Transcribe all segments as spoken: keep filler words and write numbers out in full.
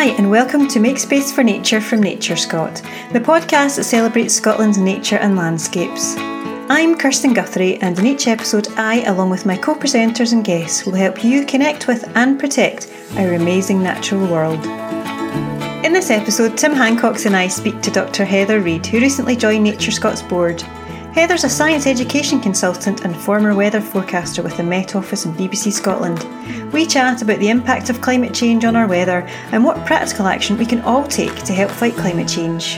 Hi and welcome to Make Space for Nature from NatureScot, the podcast that celebrates Scotland's nature and landscapes. I'm Kirsten Guthrie, and in each episode I, along with my co-presenters and guests, will help you connect with and protect our amazing natural world. In this episode, Tim Hancox and I speak to Doctor Heather Reid, who recently joined NatureScot's board. Heather's a science education consultant and former weather forecaster with the Met Office and B B C Scotland. We chat about the impact of climate change on our weather and what practical action we can all take to help fight climate change.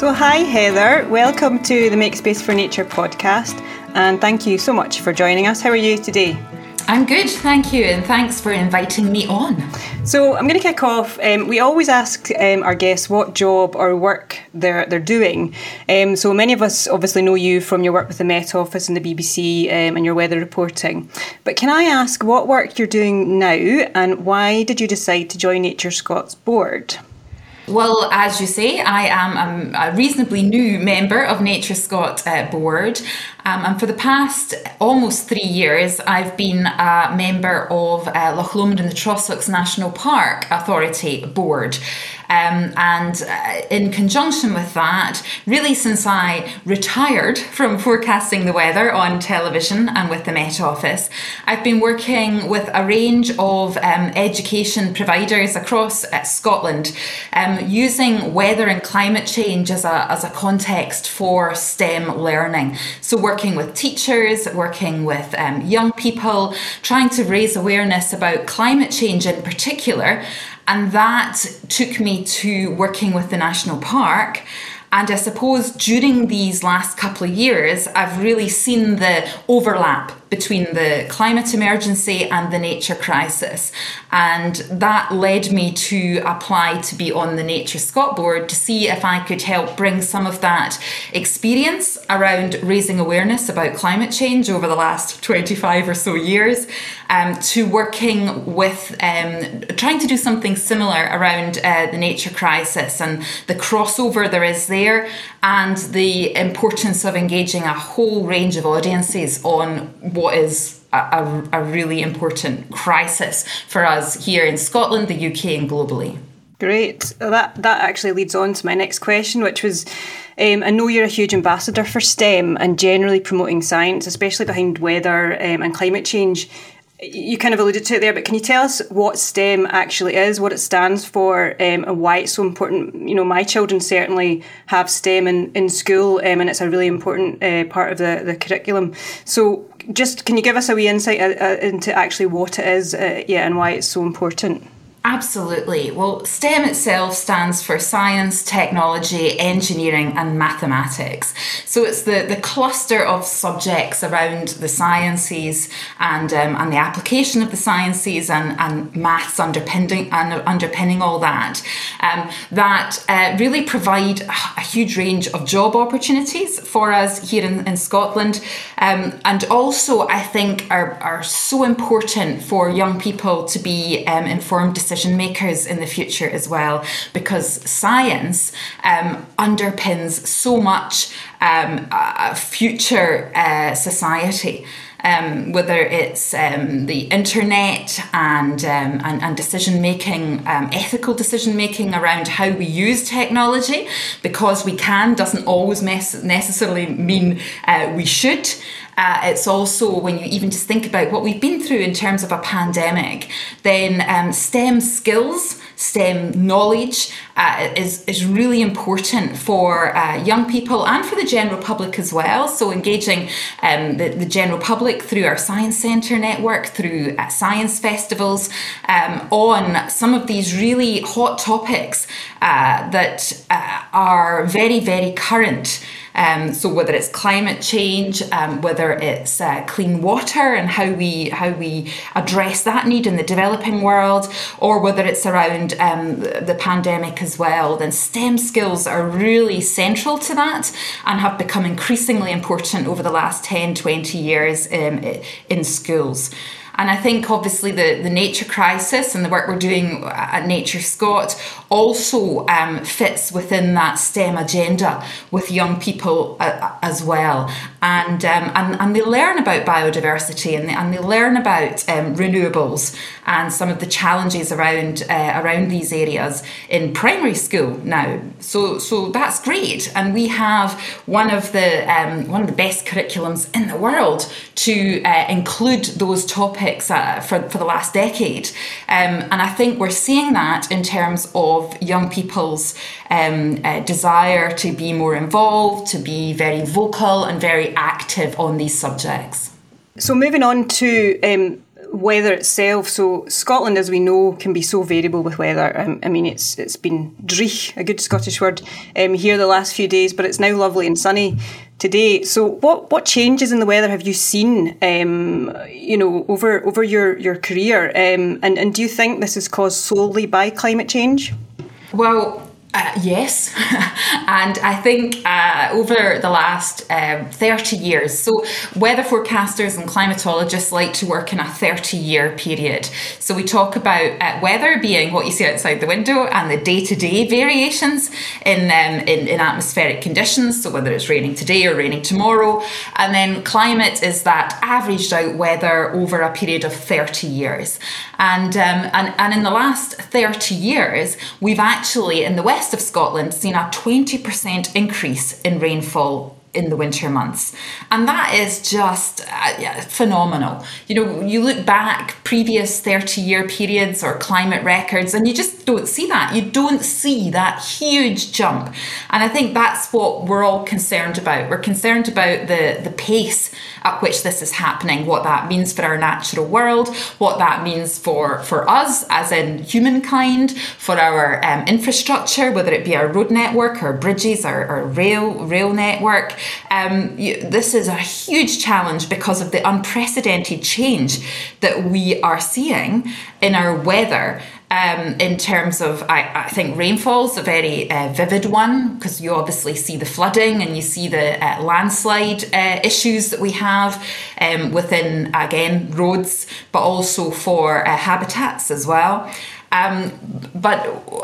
So hi Heather, welcome to the Make Space for Nature podcast, and thank you so much for joining us. How are you today? I'm good, thank you, and thanks for inviting me on. So I'm going to kick off. Um, we always ask um, our guests what job or work they're they're doing. Um, so many of us obviously know you from your work with the Met Office and the B B C um, and your weather reporting. But can I ask what work you're doing now, and why did you decide to join NatureScot's board? Well, as you say, I am I'm a reasonably new member of NatureScot uh, board. Um, and for the past almost three years, I've been a member of uh, Loch Lomond and the Trossachs National Park Authority board. Um, and uh, in conjunction with that, really since I retired from forecasting the weather on television and with the Met Office, I've been working with a range of um, education providers across uh, Scotland, um, using weather and climate change as a, as a context for STEM learning. So working with teachers, working with um, young people, trying to raise awareness about climate change in particular. And that took me to working with the National Park. And I suppose during these last couple of years, I've really seen the overlap between the climate emergency and the nature crisis. And that led me to apply to be on the NatureScot board to see if I could help bring some of that experience around raising awareness about climate change over the last twenty-five or so years um, to working with um, trying to do something similar around uh, the nature crisis and the crossover there is there and the importance of engaging a whole range of audiences on what is a, a, a really important crisis for us here in Scotland, the U K and globally. Great. That that actually leads on to my next question, which was, um, I know you're a huge ambassador for STEM and generally promoting science, especially behind weather um, and climate change. You kind of alluded to it there, but can you tell us what STEM actually is, what it stands for, um, and why it's so important? You know, my children certainly have STEM in, in school, um, and it's a really important uh, part of the, the curriculum. So just can you give us a wee insight uh, into actually what it is uh, yeah, and why it's so important? Absolutely. Well, STEM itself stands for science, technology, engineering and mathematics. So it's the, the cluster of subjects around the sciences and um, and the application of the sciences and, and maths underpinning and underpinning all that, um, that uh, really provide a huge range of job opportunities for us here in, in Scotland. Um, and also, I think, are, are so important for young people to be um, informed decision makers in the future as well, because science um, underpins so much um, a future uh, society. Um, whether it's um, the internet and um, and, and decision making, um, ethical decision making around how we use technology, because we can doesn't always mes- necessarily mean uh, we should. Uh, it's also when you even just think about what we've been through in terms of a pandemic, then um, STEM skills, STEM knowledge uh, is, is really important for uh, young people and for the general public as well. So engaging um, the, the general public through our Science Centre network, through uh, science festivals um, on some of these really hot topics uh, that uh, are very, very current. Um, so whether it's climate change, um, whether it's uh, clean water and how we how we address that need in the developing world, or whether it's around um, the pandemic as well, then STEM skills are really central to that and have become increasingly important over the last ten, twenty years um, in schools. And I think obviously the, the nature crisis and the work we're doing at NatureScot also um, fits within that STEM agenda with young people uh, as well. and um, and and they learn about biodiversity, and they, and they learn about um, renewables and some of the challenges around uh, around these areas in primary school now. So so that's great, and we have one of the um, one of the best curriculums in the world to uh, include those topics uh, for for the last decade, um, and I think we're seeing that in terms of young people's um, uh, desire to be more involved, to be very vocal and very active on these subjects. So moving on to um, weather itself. So Scotland, as we know, can be so variable with weather. Um, I mean, it's it's been dreich, a good Scottish word, um, here the last few days, but it's now lovely and sunny today. So what what changes in the weather have you seen, um, you know, over over your, your career? Um, and, and do you think this is caused solely by climate change? Well, Uh, yes, and I think uh, over the last um, thirty years, so weather forecasters and climatologists like to work in a thirty-year period. So we talk about uh, weather being what you see outside the window and the day-to-day variations in, um, in, in atmospheric conditions, so whether it's raining today or raining tomorrow. And then climate is that averaged out weather over a period of thirty years. And, um, and, and in the last thirty years, we've actually, in the West of Scotland, seen a twenty percent increase in rainfall in the winter months, and that is just uh, yeah, phenomenal. You know, you look back previous thirty-year periods or climate records, and you just don't see that. You don't see that huge jump, and I think that's what we're all concerned about. We're concerned about the the pace at which this is happening, what that means for our natural world, what that means for for us as in humankind, for our um, infrastructure, whether it be our road network, our bridges, our, our rail rail network. Um, this is a huge challenge because of the unprecedented change that we are seeing in our weather. Um, in terms of, I, I think rainfall's a very uh, vivid one, because you obviously see the flooding and you see the uh, landslide uh, issues that we have um, within, again, roads, but also for uh, habitats as well. Um, but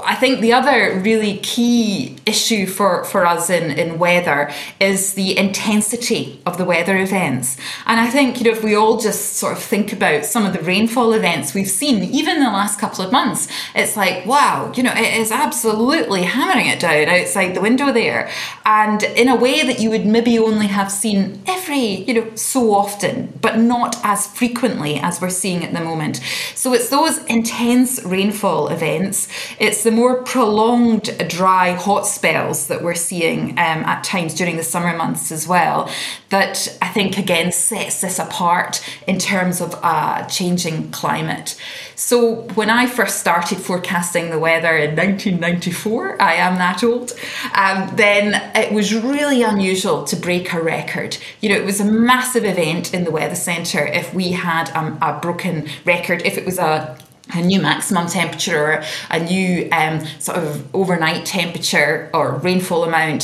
I think the other really key issue for, for us in, in weather is the intensity of the weather events. And I think, you know, if we all just sort of think about some of the rainfall events we've seen, even in the last couple of months, it's like, wow, you know, it is absolutely hammering it down outside the window there. And in a way that you would maybe only have seen every, you know, so often, but not as frequently as we're seeing at the moment. So it's those intense rainfall events. It's the more prolonged dry hot spells that we're seeing um, at times during the summer months as well that I think again sets this apart in terms of uh, changing climate. So when I first started forecasting the weather in nineteen ninety-four, I am that old, um, then it was really unusual to break a record. You know, it was a massive event in the Weather Centre if we had um, a broken record, if it was a a new maximum temperature or a new um, sort of overnight temperature or rainfall amount.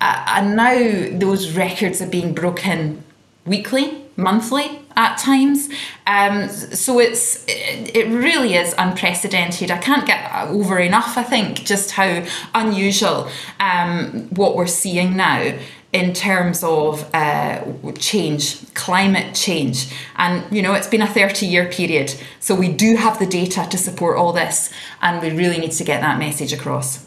Uh, and now those records are being broken weekly, monthly at times. Um, so it's it, it really is unprecedented. I can't get over enough, I think, just how unusual um, what we're seeing now in terms of uh, change, climate change. And, you know, it's been a thirty-year period. So we do have the data to support all this, and we really need to get that message across.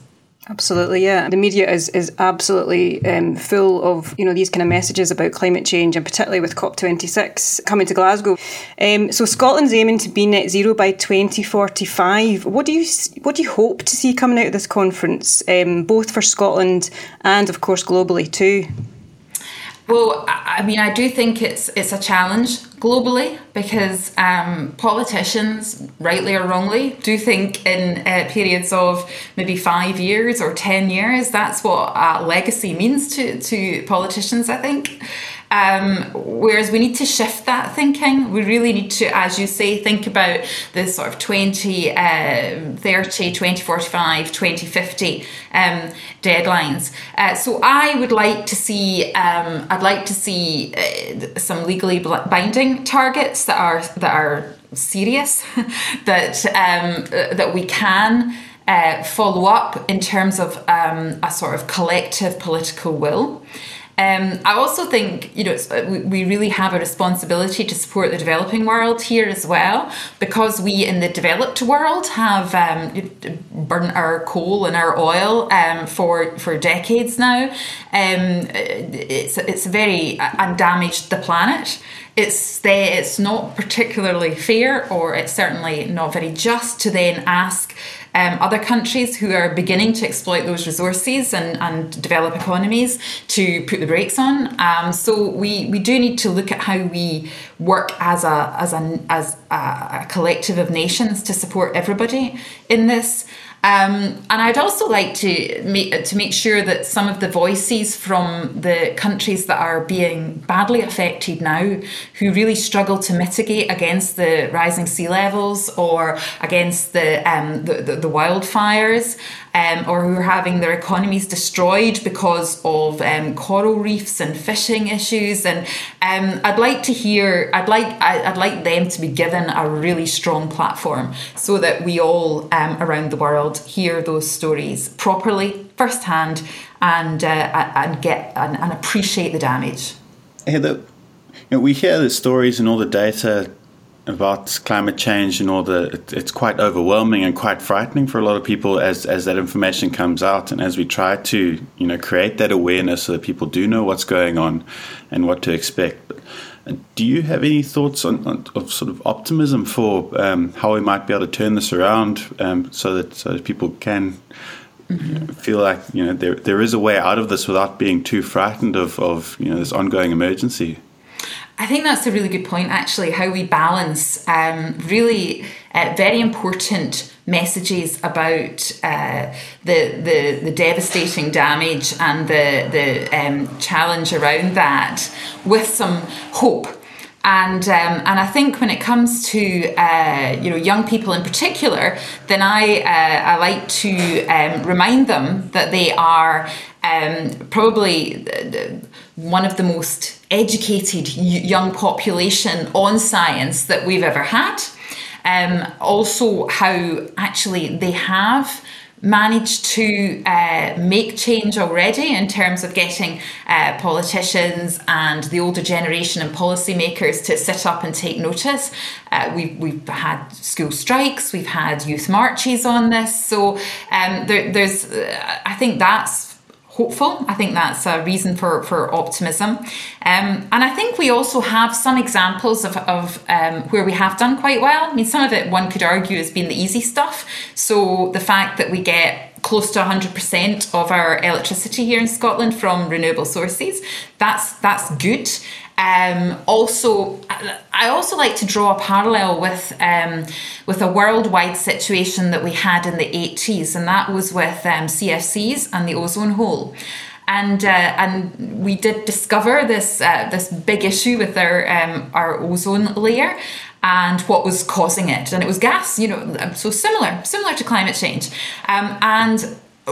Absolutely, yeah. The media is, is absolutely um, full of, you know, these kind of messages about climate change, and particularly with COP twenty-six coming to Glasgow. Um, so Scotland's aiming to be net zero by twenty forty-five. What do you what do you hope to see coming out of this conference, um, both for Scotland and, of course, globally too? Well, I mean, I do think it's it's a challenge globally, because um, politicians, rightly or wrongly, do think in uh, periods of maybe five years or ten years. That's what uh, legacy means to, to politicians, I think. Um, whereas we need to shift that thinking. We really need to, as you say, think about the sort of twenty thirty, twenty forty-five, twenty fifty um, deadlines. Uh, so I would like to see, um, I'd like to see uh, some legally binding targets that are that are serious, that um, that we can uh, follow up in terms of um, a sort of collective political will. Um, I also think, you know, it's, we really have a responsibility to support the developing world here as well, because we in the developed world have um, burnt our coal and our oil um, for for decades now. Um, it's it's very and damaged the planet. It's there, it's not particularly fair, or it's certainly not very just to then ask Um, other countries who are beginning to exploit those resources and, and develop economies to put the brakes on. Um, so we, we do need to look at how we work as a as a as a collective of nations to support everybody in this. Um, and I'd also like to make to make sure that some of the voices from the countries that are being badly affected now, who really struggle to mitigate against the rising sea levels or against the um, the, the, the wildfires, um, or who are having their economies destroyed because of um, coral reefs and fishing issues, and um, I'd like to hear, I'd like I'd like them to be given a really strong platform so that we all um, around the world hear those stories properly, firsthand, and uh, and get and, and appreciate the damage. Heather, you know, we hear the stories and all the data about climate change and all the. It, it's quite overwhelming and quite frightening for a lot of people as as that information comes out, and as we try to, you know, create that awareness so that people do know what's going on and what to expect. But do you have any thoughts on, on of sort of optimism for um, how we might be able to turn this around, um, so that so that people can mm-hmm. you know, feel like, you know, there there is a way out of this without being too frightened of, of you know this ongoing emergency? I think that's a really good point, actually, how we balance um, really uh, very important messages about uh, the, the the devastating damage and the, the um, challenge around that with some hope. And um, and I think when it comes to uh, you know young people in particular, then I uh, I like to um, remind them that they are um, probably one of the most educated young population on science that we've ever had. Um, also, how actually they have managed to uh, make change already in terms of getting uh, politicians and the older generation and policymakers to sit up and take notice. Uh, we've, we've had school strikes, we've had youth marches on this. So um, there, there's, uh, I think that's hopeful. I think that's a reason for, for optimism. Um, and I think we also have some examples of, of um, where we have done quite well. I mean, some of it one could argue has been the easy stuff. So the fact that we get close to one hundred percent of our electricity here in Scotland from renewable sources, that's that's good. Um, also, I also like to draw a parallel with um, with a worldwide situation that we had in the eighties, and that was with um, C F Cs and the ozone hole. And uh, and we did discover this uh, this big issue with our um, our ozone layer and what was causing it, and it was gas. You know, so similar similar to climate change, um, and.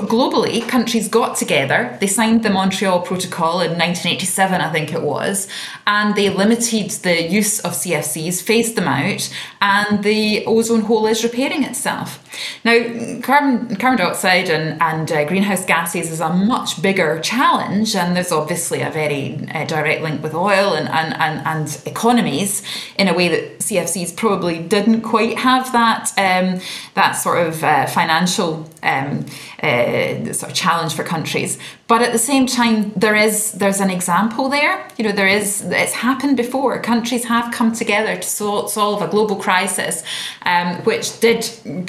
Globally, countries got together, they signed the Montreal Protocol in nineteen eighty-seven, I think it was, and they limited the use of C F Cs, phased them out, and the ozone hole is repairing itself. Now, carbon, carbon dioxide and, and uh, greenhouse gases is a much bigger challenge, and there's obviously a very uh, direct link with oil and, and, and, and economies in a way that C F Cs probably didn't quite have that, um, that sort of uh, financial um, uh, sort of challenge for countries. But at the same time, there is there's an example there. You know, there is it's happened before. Countries have come together to sol- solve a global crisis, um, which did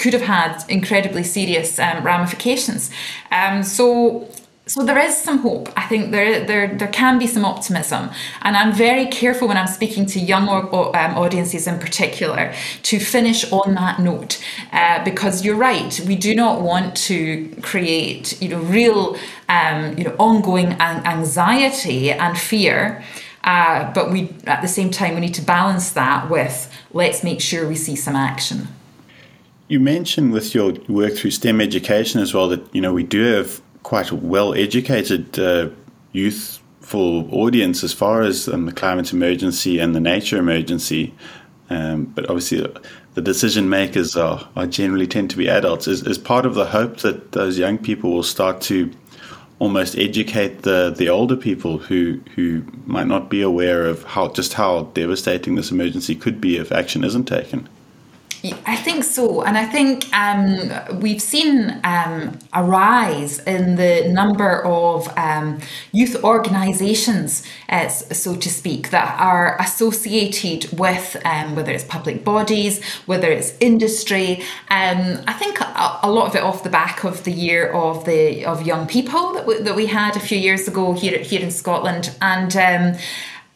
could have had incredibly serious um, ramifications. Um, so. So there is some hope. I think there, there there can be some optimism. And I'm very careful when I'm speaking to young or, or, um, audiences in particular to finish on that note, uh, because you're right. We do not want to create, you know, real, um, you know, ongoing an- anxiety and fear. Uh, but we, at the same time, we need to balance that with let's make sure we see some action. You mentioned with your work through STEM education as well that, you know, we do have quite a well-educated uh, youthful audience as far as um, the climate emergency and the nature emergency, um, but obviously the decision makers are, are generally tend to be adults. Is, is part of the hope that those young people will start to almost educate the, the older people who who might not be aware of how just how devastating this emergency could be if action isn't taken. I think so. And I think um, we've seen um, a rise in the number of um, youth organisations, uh, so to speak, that are associated with um, whether it's public bodies, whether it's industry. Um, I think a, a lot of it off the back of the year of the of young people that we, that we had a few years ago here, here in Scotland. And um,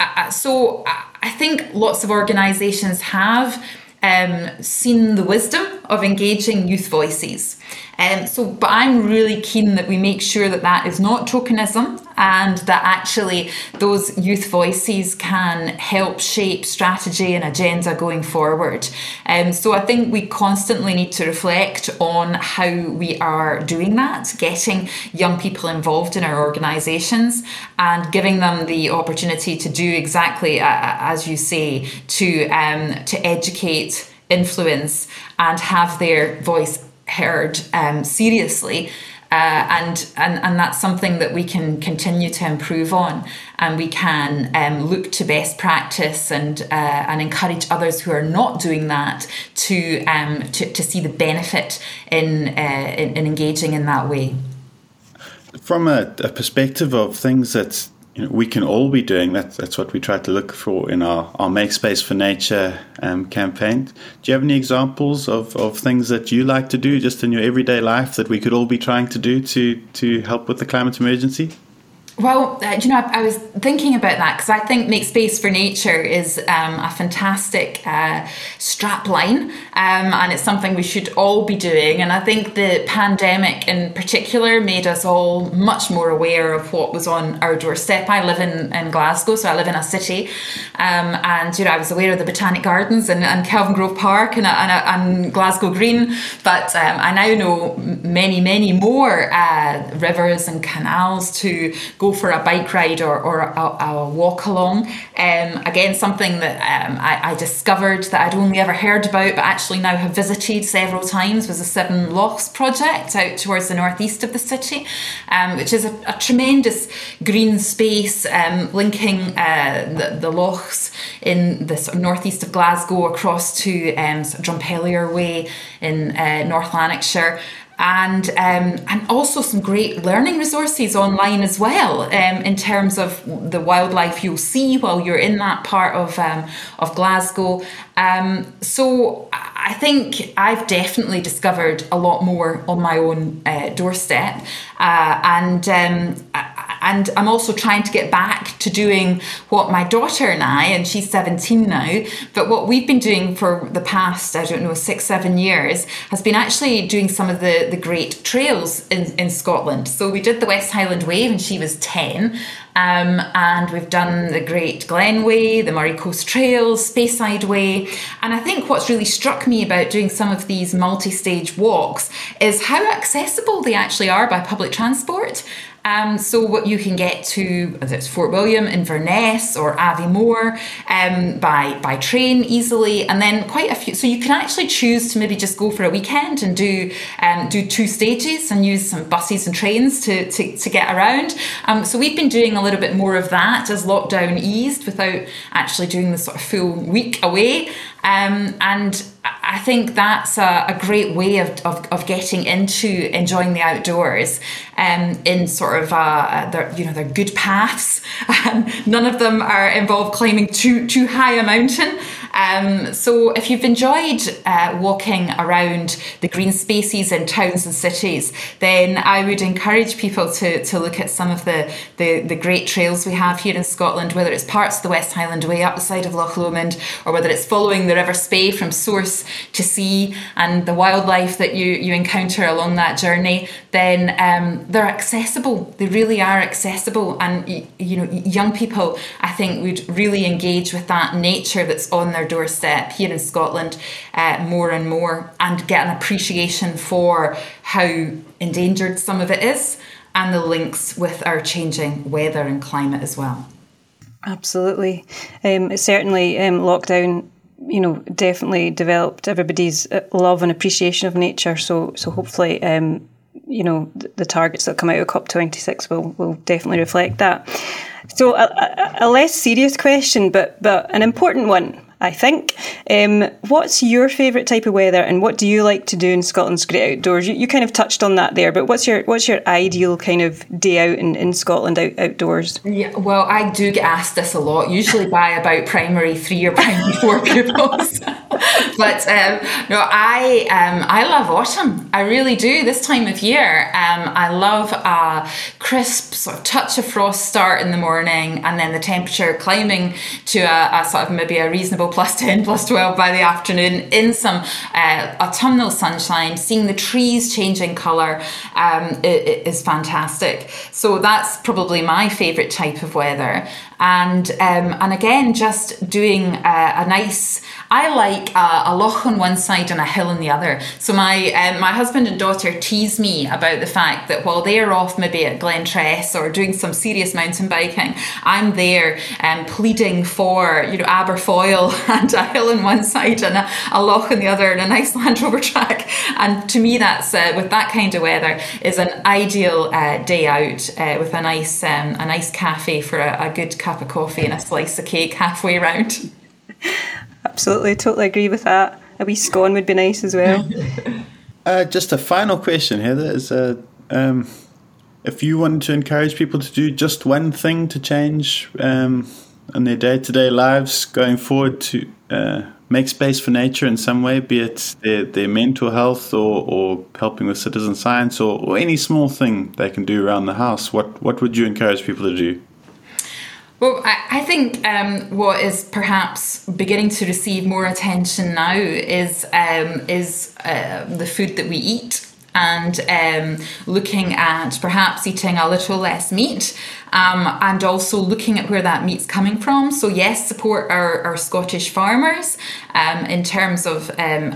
I, so I think lots of organisations have Um, seen the wisdom of engaging youth voices. Um, so, but I'm really keen that we make sure that that is not tokenism, and that actually those youth voices can help shape strategy and agenda going forward. Um, so I think we constantly need to reflect on how we are doing that, getting young people involved in our organisations and giving them the opportunity to do exactly uh, as you say, to um, to educate, influence and have their voice heard um, seriously. Uh, and, and and that's something that we can continue to improve on, and we can um, look to best practice and uh, and encourage others who are not doing that to um, to, to see the benefit in, uh, in in engaging in that way. From a, a perspective of things that you know, we can all be doing, that's that's what we try to look for in our, our Make Space for Nature um, campaign. Do you have any examples of, of things that you like to do just in your everyday life that we could all be trying to do to, to help with the climate emergency? Well, uh, you know, I, I was thinking about that because I think Make Space for Nature is um, a fantastic uh, strap line, um, and it's something we should all be doing. And I think the pandemic in particular made us all much more aware of what was on our doorstep. I live in, in Glasgow, so I live in a city, um, and, you know, I was aware of the Botanic Gardens and, and Kelvin Grove Park and, and, and Glasgow Green, but um, I now know many, many more uh, rivers and canals to go for a bike ride or, or a, a walk along. Um, again, something that um, I, I discovered that I'd only ever heard about, but actually now have visited several times, was the Seven Lochs project out towards the northeast of the city, um, which is a, a tremendous green space um, linking uh, the, the lochs in the sort of northeast of Glasgow across to um, sort of Drumpellier Way in uh, North Lanarkshire. And um, and also some great learning resources online as well, um, in terms of the wildlife you'll see while you're in that part of um, of Glasgow. Um, so I think I've definitely discovered a lot more on my own uh, doorstep, uh, and um, and I'm also trying to get back to doing what my daughter and I, and she's seventeen now, but what we've been doing for the past, I don't know, six, seven years has been actually doing some of the the great trails in, in Scotland. So we did the West Highland Way when she was ten, um, and we've done the Great Glen Way, the Moray Coast Trail, Speyside Way. And I think what's really struck me about doing some of these multi-stage walks is how accessible they actually are by public transport. Um, so what you can get to, whether it's Fort William, Inverness or Aviemore, um, by by train easily, and then quite a few. So you can actually choose to maybe just go for a weekend and do um, do two stages and use some buses and trains to to, to get around. Um, so we've been doing a little bit more of that as lockdown eased, without actually doing the sort of full week away. Um, and I think that's a, a great way of, of of getting into enjoying the outdoors, um, in sort of uh, they're, you know, they're good paths. None of them are involved climbing too too high a mountain. Um, so if you've enjoyed uh, walking around the green spaces in towns and cities, then I would encourage people to to look at some of the, the, the great trails we have here in Scotland, whether it's parts of the West Highland Way up the side of Loch Lomond, or whether it's following the River Spey from source to sea and the wildlife that you, you encounter along that journey. Then um, they're accessible. They really are accessible. And, you know, young people, I think, would really engage with that nature that's on their doorstep here in Scotland uh, more and more, and get an appreciation for how endangered some of it is and the links with our changing weather and climate as well. Absolutely. Um, certainly um, lockdown, you know, definitely developed everybody's love and appreciation of nature, so so hopefully um, you know, the targets that come out of COP twenty-six will will definitely reflect that. So a, a less serious question, but but an important one, I think. Um, what's your favourite type of weather, and what do you like to do in Scotland's great outdoors? You, you kind of touched on that there, but what's your what's your ideal kind of day out in, in Scotland out, outdoors? Yeah, well, I do get asked this a lot, usually by about primary three or primary four pupils. But um, no, I um, I love autumn. I really do. This time of year, um, I love a crisp sort of touch of frost start in the morning, and then the temperature climbing to a, a sort of maybe a reasonable plus ten, plus twelve by the afternoon, in some uh, autumnal sunshine. Seeing the trees changing colour um, it, it is fantastic. So that's probably my favourite type of weather. And um, and again, just doing a, a nice. I like a, a loch on one side and a hill on the other. So my um, my husband and daughter tease me about the fact that while they are off maybe at Glentress or doing some serious mountain biking, I'm there um, pleading for, you know, Aberfoyle and a hill on one side and a, a loch on the other and a nice Land Rover track. And to me, that's uh, with that kind of weather is an ideal uh, day out uh, with a nice um, a nice cafe for a, a good cup. of coffee and a slice of cake halfway round. Absolutely, totally agree with that. A wee scone would be nice as well. Uh, just a final question, Heather, is uh, um, if you wanted to encourage people to do just one thing to change um, in their day-to-day lives going forward to uh, make space for nature in some way, be it their, their mental health or, or helping with citizen science or, or any small thing they can do around the house, what, what would you encourage people to do? Well, I think um, what is perhaps beginning to receive more attention now is um, is uh, the food that we eat, and um, looking at perhaps eating a little less meat. Um, and also looking at where that meat's coming from. So yes, support our, our Scottish farmers um, in terms of um,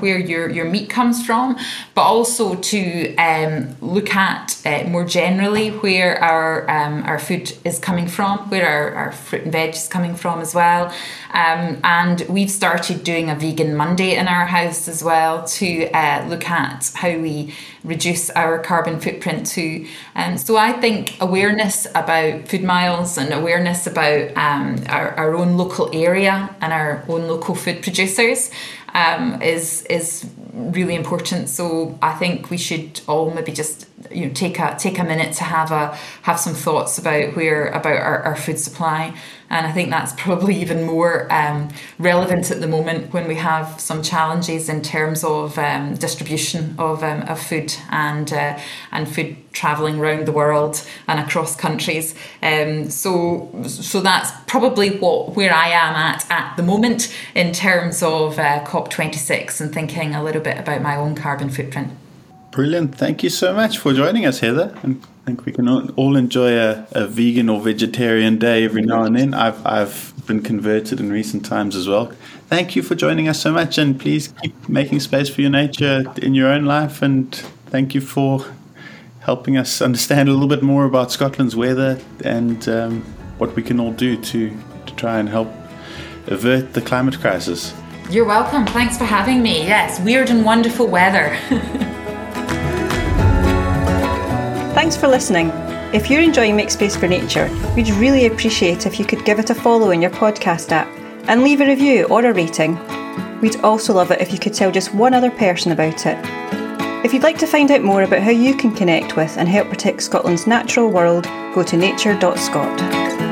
where your, your meat comes from, but also to um, look at uh, more generally where our um, our food is coming from, where our, our fruit and veg is coming from as well. Um, and we've started doing a vegan Monday in our house as well to uh, look at how we reduce our carbon footprint too. And um, so I think awareness about food miles and awareness about um, our, our own local area and our own local food producers um, is is really important. So I think we should all maybe just you know take a take a minute to have a have some thoughts about where about our, our food supply. And I think that's probably even more um, relevant at the moment when we have some challenges in terms of um, distribution of um, of food and uh, and food travelling around the world and across countries. Um, so so that's probably what where I am at at the moment in terms of uh, COP twenty-six and thinking a little bit about my own carbon footprint. Brilliant. Thank you so much for joining us, Heather. And I think we can all enjoy a, a vegan or vegetarian day every now and then. I've I've been converted in recent times as well. Thank you for joining us so much, and please keep making space for your nature in your own life. And thank you for helping us understand a little bit more about Scotland's weather and um, what we can all do to, to try and help avert the climate crisis. You're welcome. Thanks for having me. Yes, weird and wonderful weather. Thanks for listening. If you're enjoying Make Space for Nature, we'd really appreciate if you could give it a follow in your podcast app and leave a review or a rating. We'd also love it if you could tell just one other person about it. If you'd like to find out more about how you can connect with and help protect Scotland's natural world, go to nature dot scot.